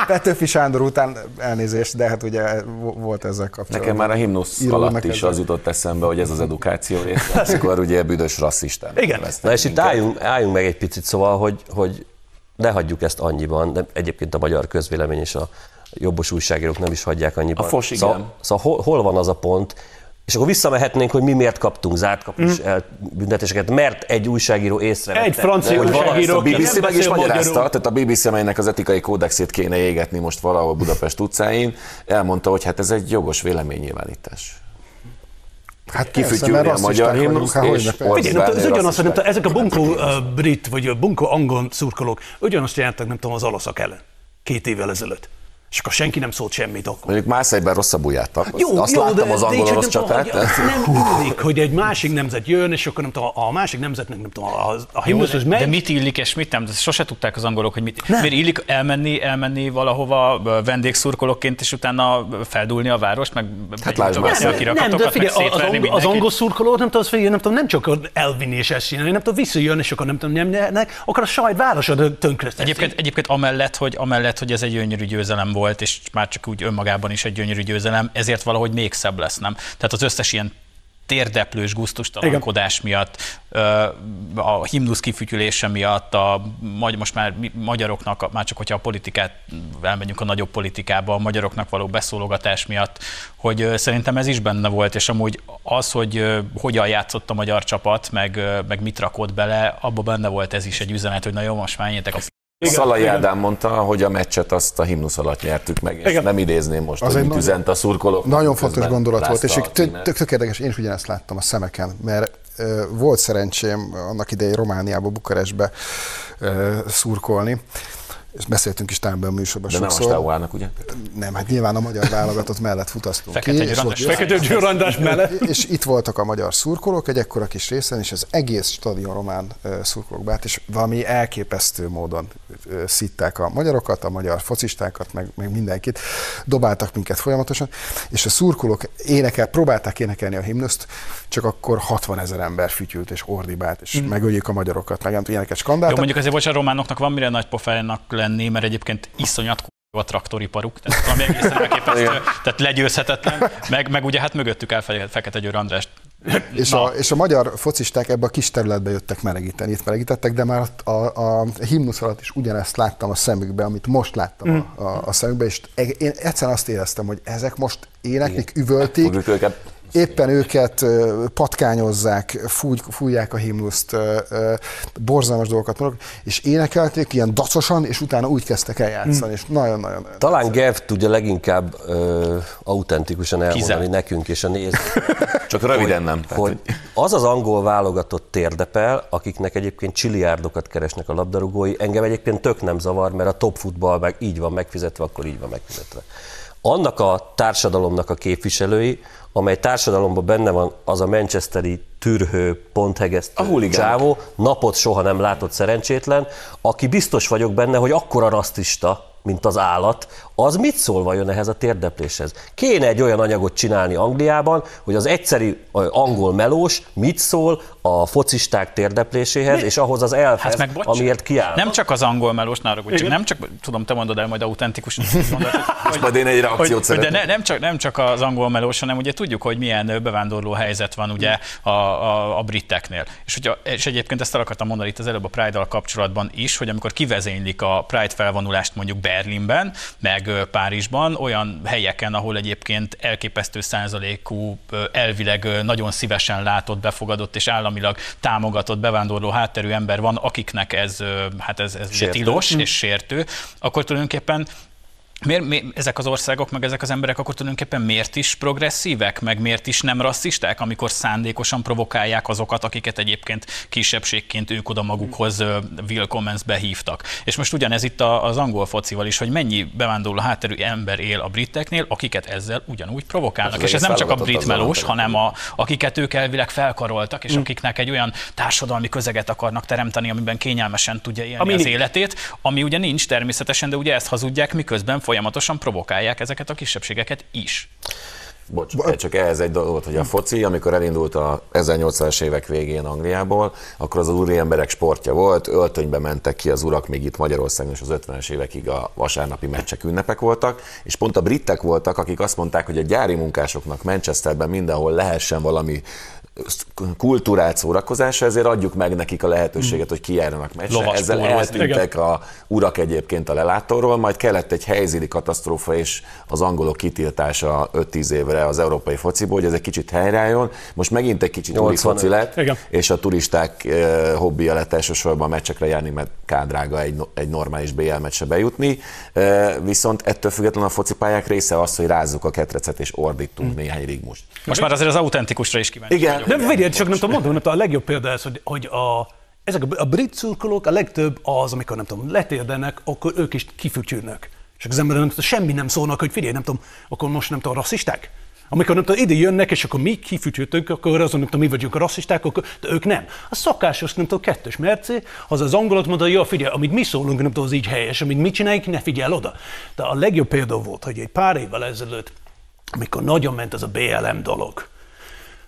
Petőfi Sándor után elnézést, de hát ugye volt ezzel kapcsolatban. Nekem már a himnusz alatt is az jutott eszembe, hogy ez az edukáció része, akkor ugye büdös rasszistán. Igen. Na és itt álljunk, álljunk meg egy picit, szóval, hogy, hogy ne hagyjuk ezt annyiban, de egyébként a magyar közvélemény és a jobbos újságírók nem is hagyják annyiban. A fos, igen. Szóval, szóval hol, hol van az a pont, és akkor visszamehetnénk, hogy mi miért kaptunk zárt kapus mm. büntetéseket, mert egy újságíró észrevette. Egy francia újságíró. A bé bé cé meg is magyarázta, tehát a bé bé cé, amelynek az etikai kódexét kéne égetni most valahol Budapest utcáin, elmondta, hogy hát ez egy jogos véleménynyilvánítás. Hát kifütyülni a magyar himnuszt és országban. Ezek a bunkó brit vagy a bunkó angol szurkolók ugyanazt jártak, nem tudom, az olaszok ellen két évvel ezelőtt. És akkor senki nem szólt semmit akkor. Mondjuk Marseille-ben rosszabbul jártak. Jó, azt jó, láttam az angol-orosz csatát. Nem illik, hogy egy másik nemzet jön, és akkor nem tudom, a másik nemzetnek nem tudom, a, a himnuszhoz megy. De mit illik és mit nem? De sose tudták az angolok, hogy mit. Miért illik elmenni, elmenni valahova vendégszurkolóként, és utána feldúlni a várost, meg hát begyújtogatni a kirakatokat, meg szétverni mindenkit. Az angol szurkolót nem tudom, figyelj, nem tudom, nem csak elvinni és ezt csinálni, nem tudom, visszajön, és akkor nem tudom, nem nyernek, akkor a saját városod tönkre teszi. Egyébként, egyébként amellett, hogy, amellett, hogy ez egy gyönyörű győzelem volt, volt, és már csak úgy önmagában is egy gyönyörű győzelem, ezért valahogy még szebb lesz, nem? Tehát az összes ilyen térdeplős gusztustalankodás miatt, a himnusz kifütyülése miatt, a, most már magyaroknak, már csak hogyha a politikát, elmegyünk a nagyobb politikába, a magyaroknak való beszólogatás miatt, hogy szerintem ez is benne volt, és amúgy az, hogy hogyan játszott a magyar csapat, meg, meg mit rakott bele, abban benne volt ez is egy üzenet, hogy na jó, most már ennyitek a Igen, Szalai igen. Ádám mondta, hogy a meccset azt a himnusz alatt nyertük meg, és igen. nem idézném most, az hogy mit üzent a szurkolók. Nagyon fontos gondolat volt, és tök, tök érdekes, én is ugyanezt láttam a szemeken, mert ö, volt szerencsém annak idején Romániába, Bukarestbe ö, szurkolni, és beszéltünk is támban a műsorban de sokszor. De nem a Stáuának, ugye? Nem, hát nyilván a magyar válogatott mellett futasztunk Fekete ki. És Fekete Győr András mellett. És itt voltak a magyar szurkolók egy ekkora kis részen, és az egész stadion román szurkolók bát, és valami elképesztő módon szitták a magyarokat, a magyar focistákat, meg, meg mindenkit. Dobáltak minket folyamatosan, és a szurkolók énekel, próbálták énekelni a himnuszt, csak akkor hatvanezer ember fütyült és ordibált, és mm. megöljük a magyarokat, meg ilyeneket skandáltak. Jó, mondjuk azért, bocsánat, a románoknak van mire nagy pofájának lenni, mert egyébként iszonyat a traktoriparuk, tehát valami egészen elképesztő, tehát legyőzhetetlen, meg, meg ugye hát mögöttük elfelé Fekete Győr Andrást. És a, és a magyar focisták ebbe a kis területbe jöttek melegíteni, itt melegítettek, de már a, a, a himnusz alatt is ugyanezt láttam a szemükbe, amit most láttam mm. a, a szemükbe, és én egyszerűen azt éreztem, hogy ezek most éneklik, üvöltik, éppen őket patkányozzák, fúj, fújják a himnuszt, borzalmas dolgokat mondok, és énekelték ilyen dacosan, és utána úgy kezdtek el játszani, és nagyon-nagyon... Talán nagyon Gev tudja leginkább ö, autentikusan elmondani Kizem. nekünk és a nézők. Csak röviden nem. Hogy az az angol válogatott térdepel, akiknek egyébként csiliárdokat keresnek a labdarúgói, engem egyébként tök nem zavar, mert a top futball meg így van megfizetve, akkor így van megfizetve. Annak a társadalomnak a képviselői, amely társadalomban benne van, az a manchesteri tűrhő, ponthegesztő csávó, napot soha nem látott szerencsétlen, aki biztos vagyok benne, hogy akkora rasszista, mint az állat, az mit szól vajon ehhez a térdepléshez? Kéne egy olyan anyagot csinálni Angliában, hogy az egyszerű angol melós mit szól a focisták térdepléséhez, mi? És ahhoz az elfhez, hát amiért kiáll. Nem csak az angol melós, ne haragudj, csak nem csak, tudom, te mondod el majd autentikus. Mondod, hogy, és majd én egy reakciót hogy, de ne, nem, csak, nem csak az angol melós, hanem ugye tudjuk, hogy milyen bevándorló helyzet van ugye a, a, a briteknél. És, ugye, és egyébként ezt el akartam mondani itt az előbb a Pride-dal kapcsolatban is, hogy amikor kivezénylik a Pride felvonulást mondjuk Berlinben, meg Párizsban, olyan helyeken, ahol egyébként elképesztő százalékú, elvileg nagyon szívesen látott, befogadott és államilag támogatott bevándorló hátterű ember van, akiknek ez, hát ez, ez tilos és sértő, akkor tulajdonképpen Miért, mi, ezek az országok, meg ezek az emberek akkor tulajdonképpen miért is progresszívek, meg miért is nem rasszisták, amikor szándékosan provokálják azokat, akiket egyébként kisebbségként ők oda magukhoz willkommensbe hívtak. És most ugyanez itt az angol focival is, hogy mennyi bevándorló hátterű ember él a briteknél, akiket ezzel ugyanúgy provokálnak. Ez és ez nem csak a brit melós, hanem a, akiket ők elvileg felkaroltak, és mm. akiknek egy olyan társadalmi közeget akarnak teremteni, amiben kényelmesen tudja élni ami az nincs. életét, ami ugye nincs természetesen, de ugye ezt hazudják, miközben folyamatosan provokálják ezeket a kisebbségeket is. Bocs, csak ehhez egy dolgot, hogy a foci, amikor elindult a ezernyolcvanas évek végén Angliából, akkor az az úri emberek sportja volt, öltönybe mentek ki az urak, még itt Magyarországon is az ötvenes évekig a vasárnapi meccsek ünnepek voltak, és pont a britek voltak, akik azt mondták, hogy a gyári munkásoknak Manchesterben mindenhol lehessen valami kulturált szórakozása, ezért adjuk meg nekik a lehetőséget, hogy kijárjanak meccsre. Ezzel eltűntek a urak egyébként a lelátóról, majd kellett egy helyzéli katasztrófa és az angolok kitiltása öt-tíz évre az európai fociból, hogy ez egy kicsit helyreálljon. Most megint egy kicsit úri foci lett, igen. És a turisták eh, hobbija lett elsősorban meccsekre járni, mert kádrága egy, egy normális bé el meccse bejutni. Eh, viszont ettől függetlenül a focipályák része az, hogy rázzuk a ketrecet és ordítunk mm. néhány rigmust. Most már azért az autentikusra is kíváncsi. Igen. De vegyél, csak nem tudom, mondom, nem tudom, a legjobb példa ez, hogy, hogy a, ezek a brit szurkolók a legtöbb az, amikor nem tudom, letérdenek, akkor ők is kifütyülnek. És az emberek nem tudom, semmi nem szólnak, hogy figyelj, nem tudom, akkor most nem tudom, rasszisták? Amikor nem tudom, ide jönnek, és akkor mi kifütyültünk, akkor azon nem tudom, mi vagyunk a rasszisták, akkor, de ők nem. A szokásos, nem tudom, kettős mércé, az az angolot mondta, hogy jó, figyelj, amit mi szólunk, nem tudom, az így helyes, amit mi csináljuk, ne figyelj oda. De a legjobb példa volt, hogy egy pár évvel ezelőtt, amikor nagyon ment ez a bé el em dolog,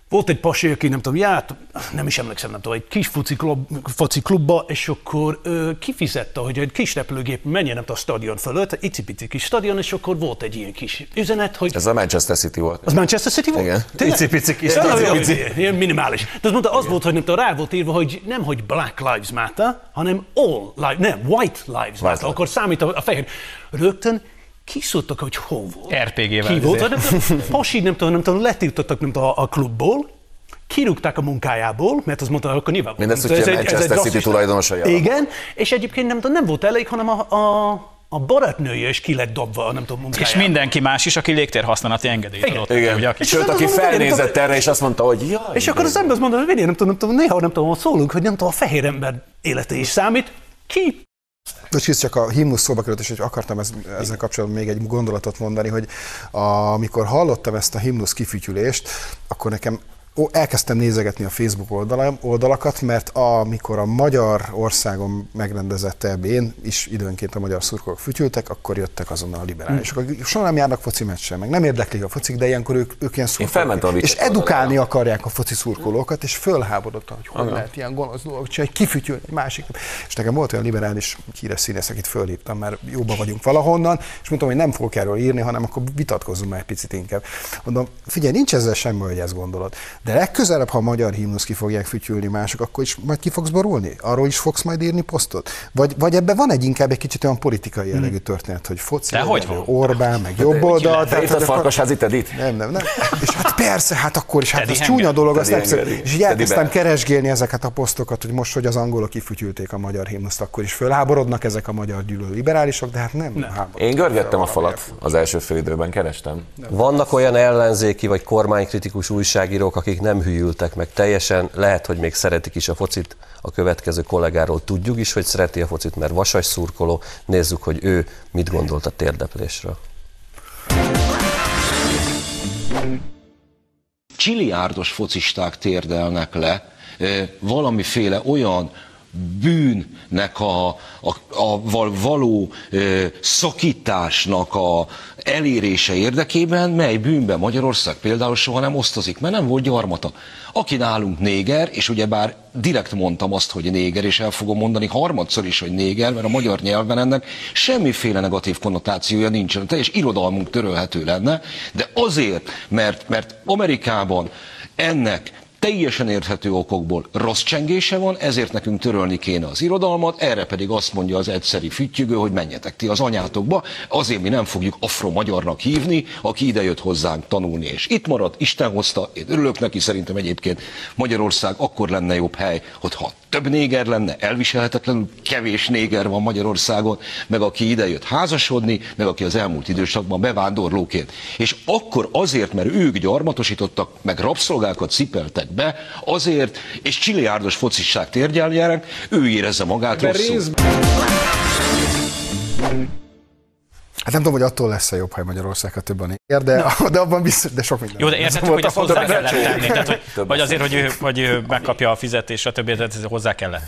volt egy pasi, aki nem tudom, járt, nem is emlékszem, nem tudom, egy kis foci, klub, foci klubba, és akkor ö, kifizette, hogy egy kis repülőgép menjen nem tudom, a stadion fölött, egy icipici kis stadion, és akkor volt egy ilyen kis üzenet, hogy... Ez a Manchester City volt. Az Manchester City volt? Igen. Icipici kis stadion. Ilyen minimális. De az mondta, az volt, hogy nem tudom, rá volt írva, hogy nem, hogy Black Lives Matter, hanem All Lives, nem, White Lives Matter, akkor számít a fehér. Rögtön kiszúrtak, hogy hol volt. er pé gé-vel. Ki volt, nem tudom, pasi, nem tudom, nem tudom, letiltottak nem tudom, a klubból, kirúgták a munkájából, mert az mondta, akkor nyilván... Mindezt, hogy a Manchester City tulajdonosa jelen. Igen, és egyébként nem tudom, nem volt elég, hanem a... a A barátnője is ki lett dobva, nem tudom, munkáját. És mindenki más is, aki légtérhasználati engedélyt adott. Igen. Ugye, aki... És sőt, aki felnézett erre, és azt mondta, hogy jaj. És akkor az ember azt mondta, hogy nem tudom, néha nem tudom, szólunk, hogy nem tudom, a fehér ember élete is számít. Ki? Most csak a Himnusz szóba került, és akartam ezzel kapcsolatban még egy gondolatot mondani, hogy a, amikor hallottam ezt a Himnusz kifütyülést, akkor nekem ó, elkezdtem nézegetni a Facebook oldala, oldalakat, mert amikor a Magyarországon megrendezett é bé-n is időnként a magyar szurkolók fütyültek, akkor jöttek azonnal a liberálisok, akik soha nem járnak foci meccsen, meg nem érdeklik a focik, de ilyenkor ők, ők ilyen szurkolók. És edukálni oldalán. akarják a foci szurkolókat, és fölháborodtam, hogy hol lehet ilyen gonosz dolgok csinálni, kifütyül egy másik. És nekem volt olyan liberális híres színész, akit fölhívtam, mert jóban vagyunk valahonnan, és mondtam, hogy nem fogok erről írni, hanem akkor vitatkozzunk már egy picit inkább. Mondom, figyelj, nincs ezzel semmi, hogy ez gondolod. De legközelebb, ha a magyar himnusz ki fogják fütyülni mások, akkor is majd ki fogsz borulni? Arról is fogsz majd írni posztot? Vagy, vagy ebben van egy inkább egy kicsit olyan politikai jellegű történet, hogy foci, Orbán, meg jobb oldal. Te itt a Farkasházi Tedit? Nem, nem, nem. És hát persze, hát akkor is, hát ez csúnya dolog, az nem szép. És így elkezdtem keresgélni ezeket a posztokat, hogy most, hogy az angolok kifütyülték a magyar himnuszt, akkor is fölháborodnak ezek a magyar gyűlölő liberálisok, de hát nem háborodnak. Én görgettem a falat, az első fél időben kerestem. Vannak olyan ellenzéki vagy kormánykritikus újságírók, akik nem hülyültek meg teljesen, lehet, hogy még szeretik is a focit, a következő kollégáról tudjuk is, hogy szereti a focit, mert Vasas szurkoló, nézzük, hogy ő mit gondolt a térdeplésről. Csiliárdos focisták térdelnek le valamiféle olyan bűnnek a, a, a való ö, szakításnak a elérése érdekében, mely bűnben Magyarország például soha nem osztozik, mert nem volt gyarmata. Aki nálunk néger, és ugyebár direkt mondtam azt, hogy néger, és el fogom mondani harmadszor is, hogy néger, mert a magyar nyelven ennek semmiféle negatív konnotációja nincsen, teljes irodalmunk törölhető lenne, de azért, mert, mert Amerikában ennek teljesen érthető okokból rossz csengése van, ezért nekünk törölni kéne az irodalmat, erre pedig azt mondja az egyszeri füttyögő, hogy menjetek ti az anyátokba, azért mi nem fogjuk afro-magyarnak hívni, aki idejött hozzánk tanulni, és itt maradt, Isten hozta, én örülök neki, szerintem egyébként Magyarország akkor lenne jobb hely, hogyha több néger lenne, elviselhetetlenül kevés néger van Magyarországon, meg aki idejött házasodni, meg aki az elmúlt időszakban bevándorlóként. És akkor azért, mert ők gyarmatosítottak, meg rabszolgákat cipeltek be, azért, és csiliárdos focisság térgyeljának, ő érezze magát de rosszul. Rész... Hát nem tudom, hogy attól lesz a jobb, ha Magyarország, ha több a néger, de, de abban biztos, de sok minden. Jó, de érthető, hogy ezt hozzá kellett tenni. Tehát, hogy, vagy azért, hogy ő, hogy ő megkapja a fizetést, a többet, tehát hozzá kellett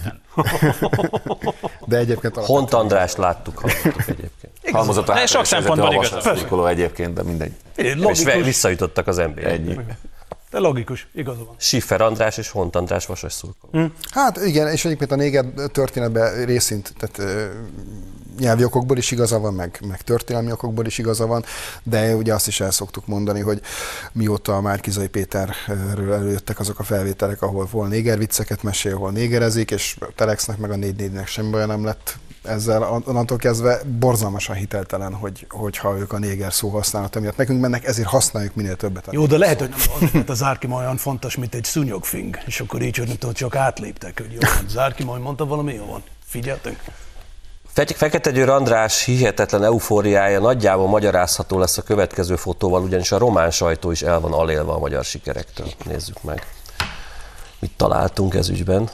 tenni. Hont Andrást láttuk, hallottuk egyébként. Halmozott a sok szempontból igazad. Egyébként, de mindegy. És visszajutottak az en bé á-ba. De logikus, igaza van. Siffer András és Hont András Vasas szurkoló. Hát igen, és egyébként a néger történetben részint, tehát nyelvi okokból is igaza van, meg, meg történelmi okokból is igaza van, de ugye azt is el szoktuk mondani, hogy mióta a Márki-Zay Péterről előjöttek azok a felvételek, ahol hol néger vicceket mesél, hol négerezik, és a Telexnek meg a négy négy négynek semmi baja nem lett ezzel, onnantól kezdve borzalmasan hiteltelen, hogy, hogyha ők a néger szó használat, amiatt nekünk mennek, ezért használjuk minél többet. Jó, de lehet, hogy nem azért az árkimaj olyan fontos, mint egy szúnyogfing, és akkor így, hogy nem tudom, csak átléptek, hogy jó van. Az árkimaj mondta valami, jó van, figyeltek. Fekete Győr András hihetetlen eufóriája nagyjából magyarázható lesz a következő fotóval, ugyanis a román sajtó is el van alélve a magyar sikerektől. Nézzük meg, mit találtunk ez ügyben.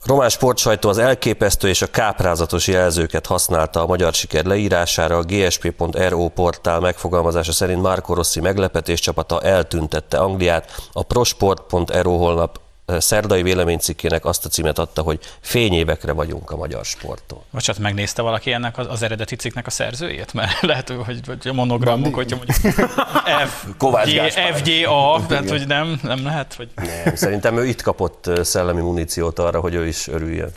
A román sportsajtó az elképesztő és a káprázatos jelzőket használta a magyar siker leírására. A gé es pé pont er o portál megfogalmazása szerint Marco Rossi meglepetés csapata eltüntette Angliát. A prosport pont er o holnap szerdai véleménycikkének azt a címet adta, hogy fényévekre vagyunk a magyar sporttól. Bocsát, megnézte valaki ennek az, az eredeti cikknek a szerzőjét? Mert lehet, hogy, hogy a monogramok, hogyha mondjuk ef gé á, tehát hogy nem, nem lehet? Vagy... Nem, szerintem ő itt kapott szellemi muníciót arra, hogy ő is örüljön.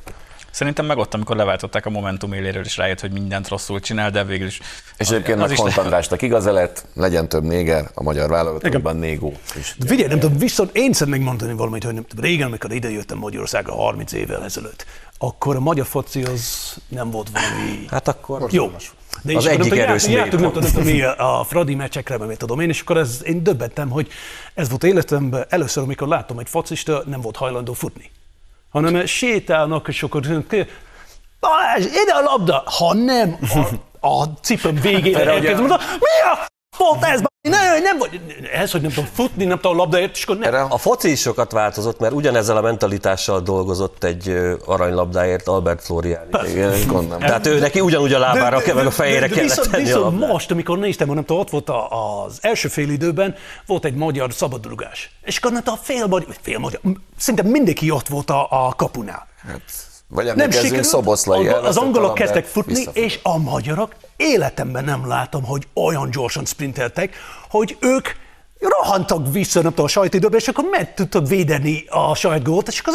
Szerintem meg ott, amikor leváltották a Momentum éléről, és rájött, hogy mindent rosszul csinál, de végül is... És egyébként meg Hont Andrásnak igaza lett, legyen több néger, a magyar válogatottban négó. Figyelj, nem tudom, viszont én szeretnék mondani valamit, hogy nem tudom, régen, amikor idejöttem Magyarországra harminc évvel ezelőtt, akkor a magyar foci az nem volt valami... Hát akkor... Jó. De az egyik erős népont. A Fradi meccsekre, mert tudom én, és akkor ez, én döbbentem, hogy ez volt életemben először, amikor láttam egy focista, nem volt hajlandó futni, hanem sétálnak, és akkor Balázs, ide a labda! Ha nem, a, a cipőm végére elkezd mondani, mi a f*** volt ez? Nem, nem vagy, ez, hogy nem tudom futni, nem tudom a labdaért, és akkor nem. A foci is sokat változott, mert ugyanezzel a mentalitással dolgozott egy aranylabdáért Albert Flórián. Tehát ő neki ugyanúgy a lábára, de, de, meg a fejére de, de, de, de, kellett tenni a labdát. Most, amikor néztem, hanem ott volt az első fél időben, volt egy magyar szabadrugás. És akkor nem a fél magyar, fél magyar, szinte mindenki ott volt a, a kapunál. Hát, vagy emlékezzünk Szoboszlai. Az angolok kezdtek futni, és a magyarok életemben nem látom, hogy olyan gyorsan sprinteltek, hogy ők rohantak vissza nem tudom, a saját időben, és akkor meg tudtak védeni a saját gólt, és akkor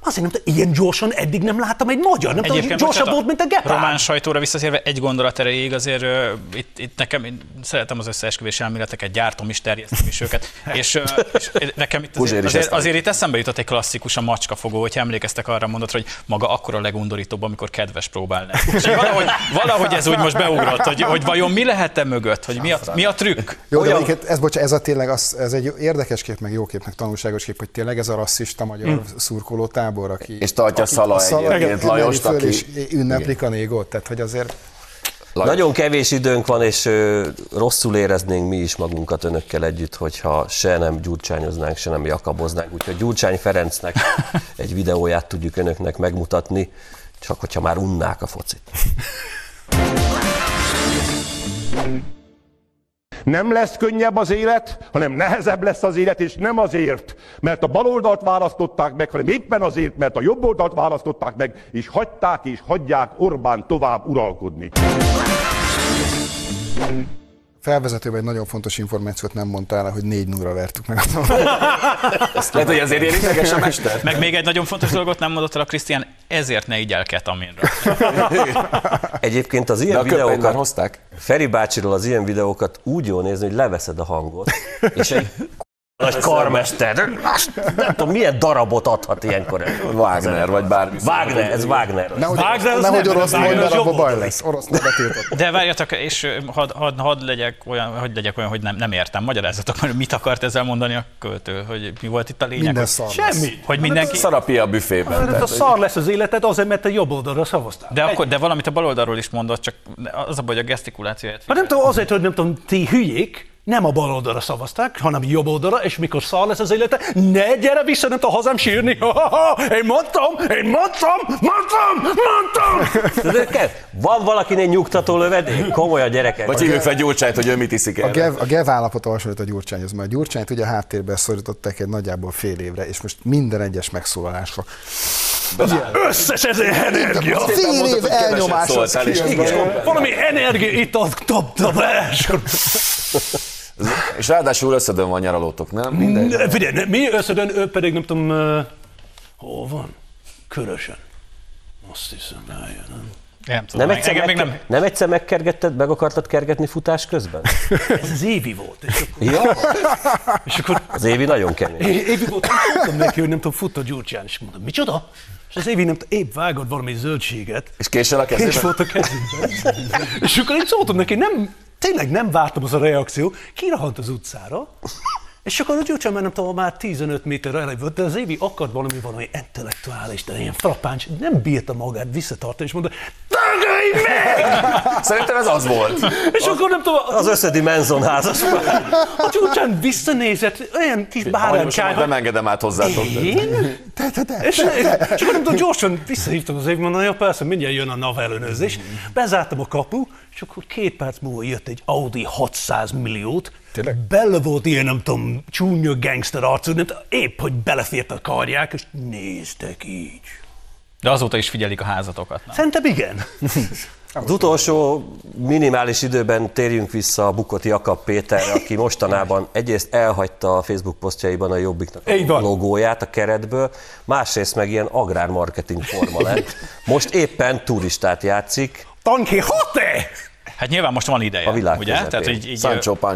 azért nem tudom, ilyen gyorsan eddig nem láttam egy magyar, nem tudom, gyorsabb volt, mint a gepárd. Román sajtóra visszatérve egy gondolat erejéig, azért uh, itt, itt nekem, én szeretem az összeesküvés elméleteket, gyártom is, terjesztem is őket, és, uh, és nekem itt azért, azért, azért itt eszembe jutott egy klasszikus, a macskafogó, hogyha emlékeztek arra a mondatra, hogy maga akkor a legundorítóbb, amikor kedves próbálna. És valahogy, valahogy ez úgy most beugrott, hogy, hogy vajon mi lehet-e mögött, hogy mi a, mi a trükk? Jó, de amiket, ez, bocsán, ez a tény... Az, ez egy érdekes kép, meg jó kép, meg tanulságos kép, hogy tényleg ez a rasszista magyar hmm. szurkoló tábor, aki... És tartja Szalai egyébként Lajost, aki... És ünneplik a négot, tehát hogy azért... Lajos. Nagyon kevés időnk van, és ö, rosszul éreznénk mi is magunkat önökkel együtt, hogyha se nem gyurcsányoznánk, se nem jakaboznánk. Úgyhogy Gyurcsány Ferencnek egy videóját tudjuk önöknek megmutatni, csak hogyha már unnák a focit. Nem lesz könnyebb az élet, hanem nehezebb lesz az élet, és nem azért, mert a baloldalt választották meg, hanem éppen azért, mert a jobboldalt választották meg, és hagyták és hagyják Orbán tovább uralkodni. Felvezetőben egy nagyon fontos információt nem mondtál el, hogy négy nullra vertük meg a lehet, hogy azért érdekes a mester. Meg még egy nagyon fontos dolgot nem mondott el a Krisztián, ezért ne igyál ketaminra. Egyébként az ilyen videókat hozták. Feri bácsiról az ilyen videókat úgy jól nézni, hogy leveszed a hangot. És egy nagy karmester, nem tudom, milyen darabot adhat ilyenkor. Wagner, vagy bármi. Wagner, ez Wagner. Nehogy orosz mondanak, abban baj lesz. Orosz nem betiltott. De várjatok, és hadd had, had legyek, legyek olyan, hogy nem, nem értem. Magyarázzatok, hogy mit akart ezzel mondani a költő, hogy mi volt itt a lényeg? Minden szar semmi. Hogy mindenki... Szar a pia büfében. Tehát, a szar lesz az életed azért, mert te jobb oldalra szavaztál. De, akkor, de valamit a bal oldalról is mondott, csak az a baj, hogy a gesztikulációját... Hát nem tudom, azért, hogy nem tudom, ti hülyék, nem a bal oldalra szavazták, hanem jobb oldalra, és mikor szar lesz az élete, ne gyere vissza, nem tud hazám sírni. Ha, ha, ha, én mondtam, én mondtam, mondtam, mondtam! Van valakinek nyugtató lövedék? Komoly a gyerekek. Vagy hívjuk fel Gyurcsányt, hogy ő mit iszik el. A Gev állapota hasonlít a Gyurcsányhoz, mert a Gyurcsányt ugye a háttérben szorították egy nagyjából fél évre, és most minden egyes megszólalásra. Összes ezért energia! Fél év elnyomás az kijön. Valami energia itt a tapdabásra. És ráadásul összedön van nyaralótok, nem? Ne, figyelj, ne, mi összedön, ő pedig nem tudom, uh, hol van? Körösen. Azt hiszem, rájön, nem? Nem, tudom, nem, egyszer meg, nem. nem egyszer megkergetted, meg akartad kergetni futás közben? Ez az Évi volt. És akkor... Ja. És akkor... Az Évi nagyon kemény. É, Évi volt, nem tudtam neki, hogy nem tudom, fut a Gyurcsány, és mondom, micsoda? És az Évi nem tudom, épp vágod valami zöldséget. És késel a kezében? Kés volt a kezében. És akkor én szóltam neki, nem... Tényleg nem vártam az a reakció, kirahant az utcára, és akkor a Gyurcsány már nem tudom, már tizenöt méterre elég volt, de az Évi akart valami, valami intellektuális, de ilyen frappáns, nem bírta magát visszatartani, és mondta, tagadj meg! Szerintem ez az volt. És az, akkor nem tudom... Az összedimenzon házas. A Gyurcsány visszanézett, olyan kis báránkány... Nem engedem át hozzátok. Én? Te, te, te, és akkor nem tudom, gyorsan visszahívtam az Évi, mondom, ja persze, mindjárt jön a NAV ellenőrzés. Bezártam a kapu, és akkor két perc múlva jött egy Audi hatszáz milliót, tényleg? Bele volt ilyen, nem tudom, csúnya gangster arcú, nem tudom, épp, hogy belefért a karják, és néztek így. De azóta is figyelik a házatokat, nem? Szerintem igen. Az utolsó minimális időben térjünk vissza a bukott Jakab Péterre, aki mostanában egyrészt elhagyta a Facebook posztjaiban a Jobbiknak a logóját a keretből, másrészt meg ilyen agrármarketing forma lett. Most éppen turistát játszik. Don Quijote! Hát nyilván most van ideje, ugye? Tehát így, így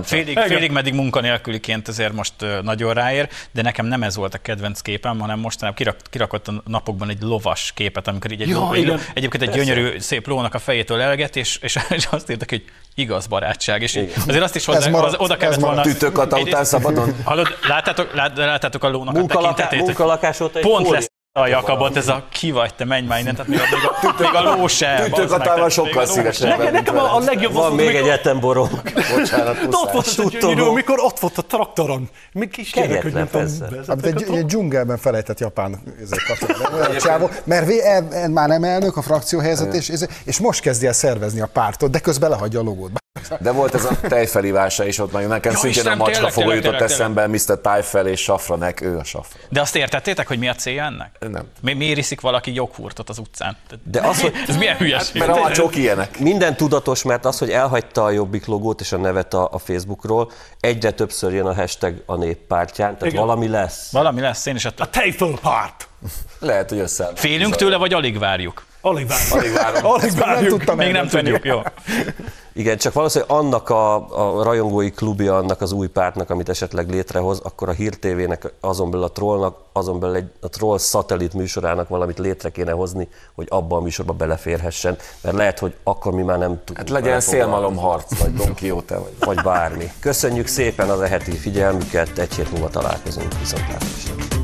félig, félig meddig munkanélküliként azért most nagyon ráér, de nekem nem ez volt a kedvenc képem, hanem mostanában kirak, kirakott a napokban egy lovas képet, amikor így egy, ja, ló, egy, egyébként egy gyönyörű szép lónak a fejétől elget, és, és azt írtak, hogy igaz barátság, és igen. Azért azt is hozzá, marad, oda kellett volna... Tütőkata után szabadon. Hallod, láttátok, lát, láttátok a lónak munka a tekintetét? Pont lesz. A Jakabot, ez a ki vagy te, menj már innen, tehát még a, még a, még a ló sem. Tütőkatával sokkal szívesebben. Nekem, nekem a, a legjobb van az, még egy etemborok. Bocsánat, pusztán. Mikor ott volt a traktoron. Még kis gyerek, hogy nem tudom. Egy dzsungelben felejtett japán kapcsolatban. Mert már nem elnök a frakcióhelyzet, és most kezdi el szervezni a pártot, de közben lehagyja a logót. De volt ez a tejfelívása is ott, nagyon nekem szintén a macskafogó jutott eszembe, miszter Tájfel és Safranek, ő a Safran. De azt értettétek, hogy mi a célja ennek? Nem. Mi, miért iszik valaki joghurtot az utcán? De az, hogy... Ez milyen hülyeség? Hát, mert a csok ilyenek. Minden tudatos, mert az, hogy elhagyta a Jobbik logót és a nevet a, a Facebookról, egyre többször jön a hashtag a néppártyán, tehát igen. Valami lesz. Valami lesz, én is attól. A tejfölpárt! Lehet, hogy összeáll. Félünk tőle, vagy alig várjuk? Alig várjuk. Alig várjuk. Még nem tudjuk, jó. Igen, csak valószínűleg annak a, a rajongói klubja, annak az új pártnak, amit esetleg létrehoz, akkor a Hír té vének, azon belül a Trollnak, azon belül egy, a Troll szatellit műsorának valamit létre kéne hozni, hogy abban a műsorban beleférhessen, mert lehet, hogy akkor mi már nem tudunk. Hát legyen szélmalomharc, vagy Don Quijote, vagy, vagy bármi. Köszönjük szépen az e heti figyelmüket, egy hét múlva találkozunk, viszontlátásra.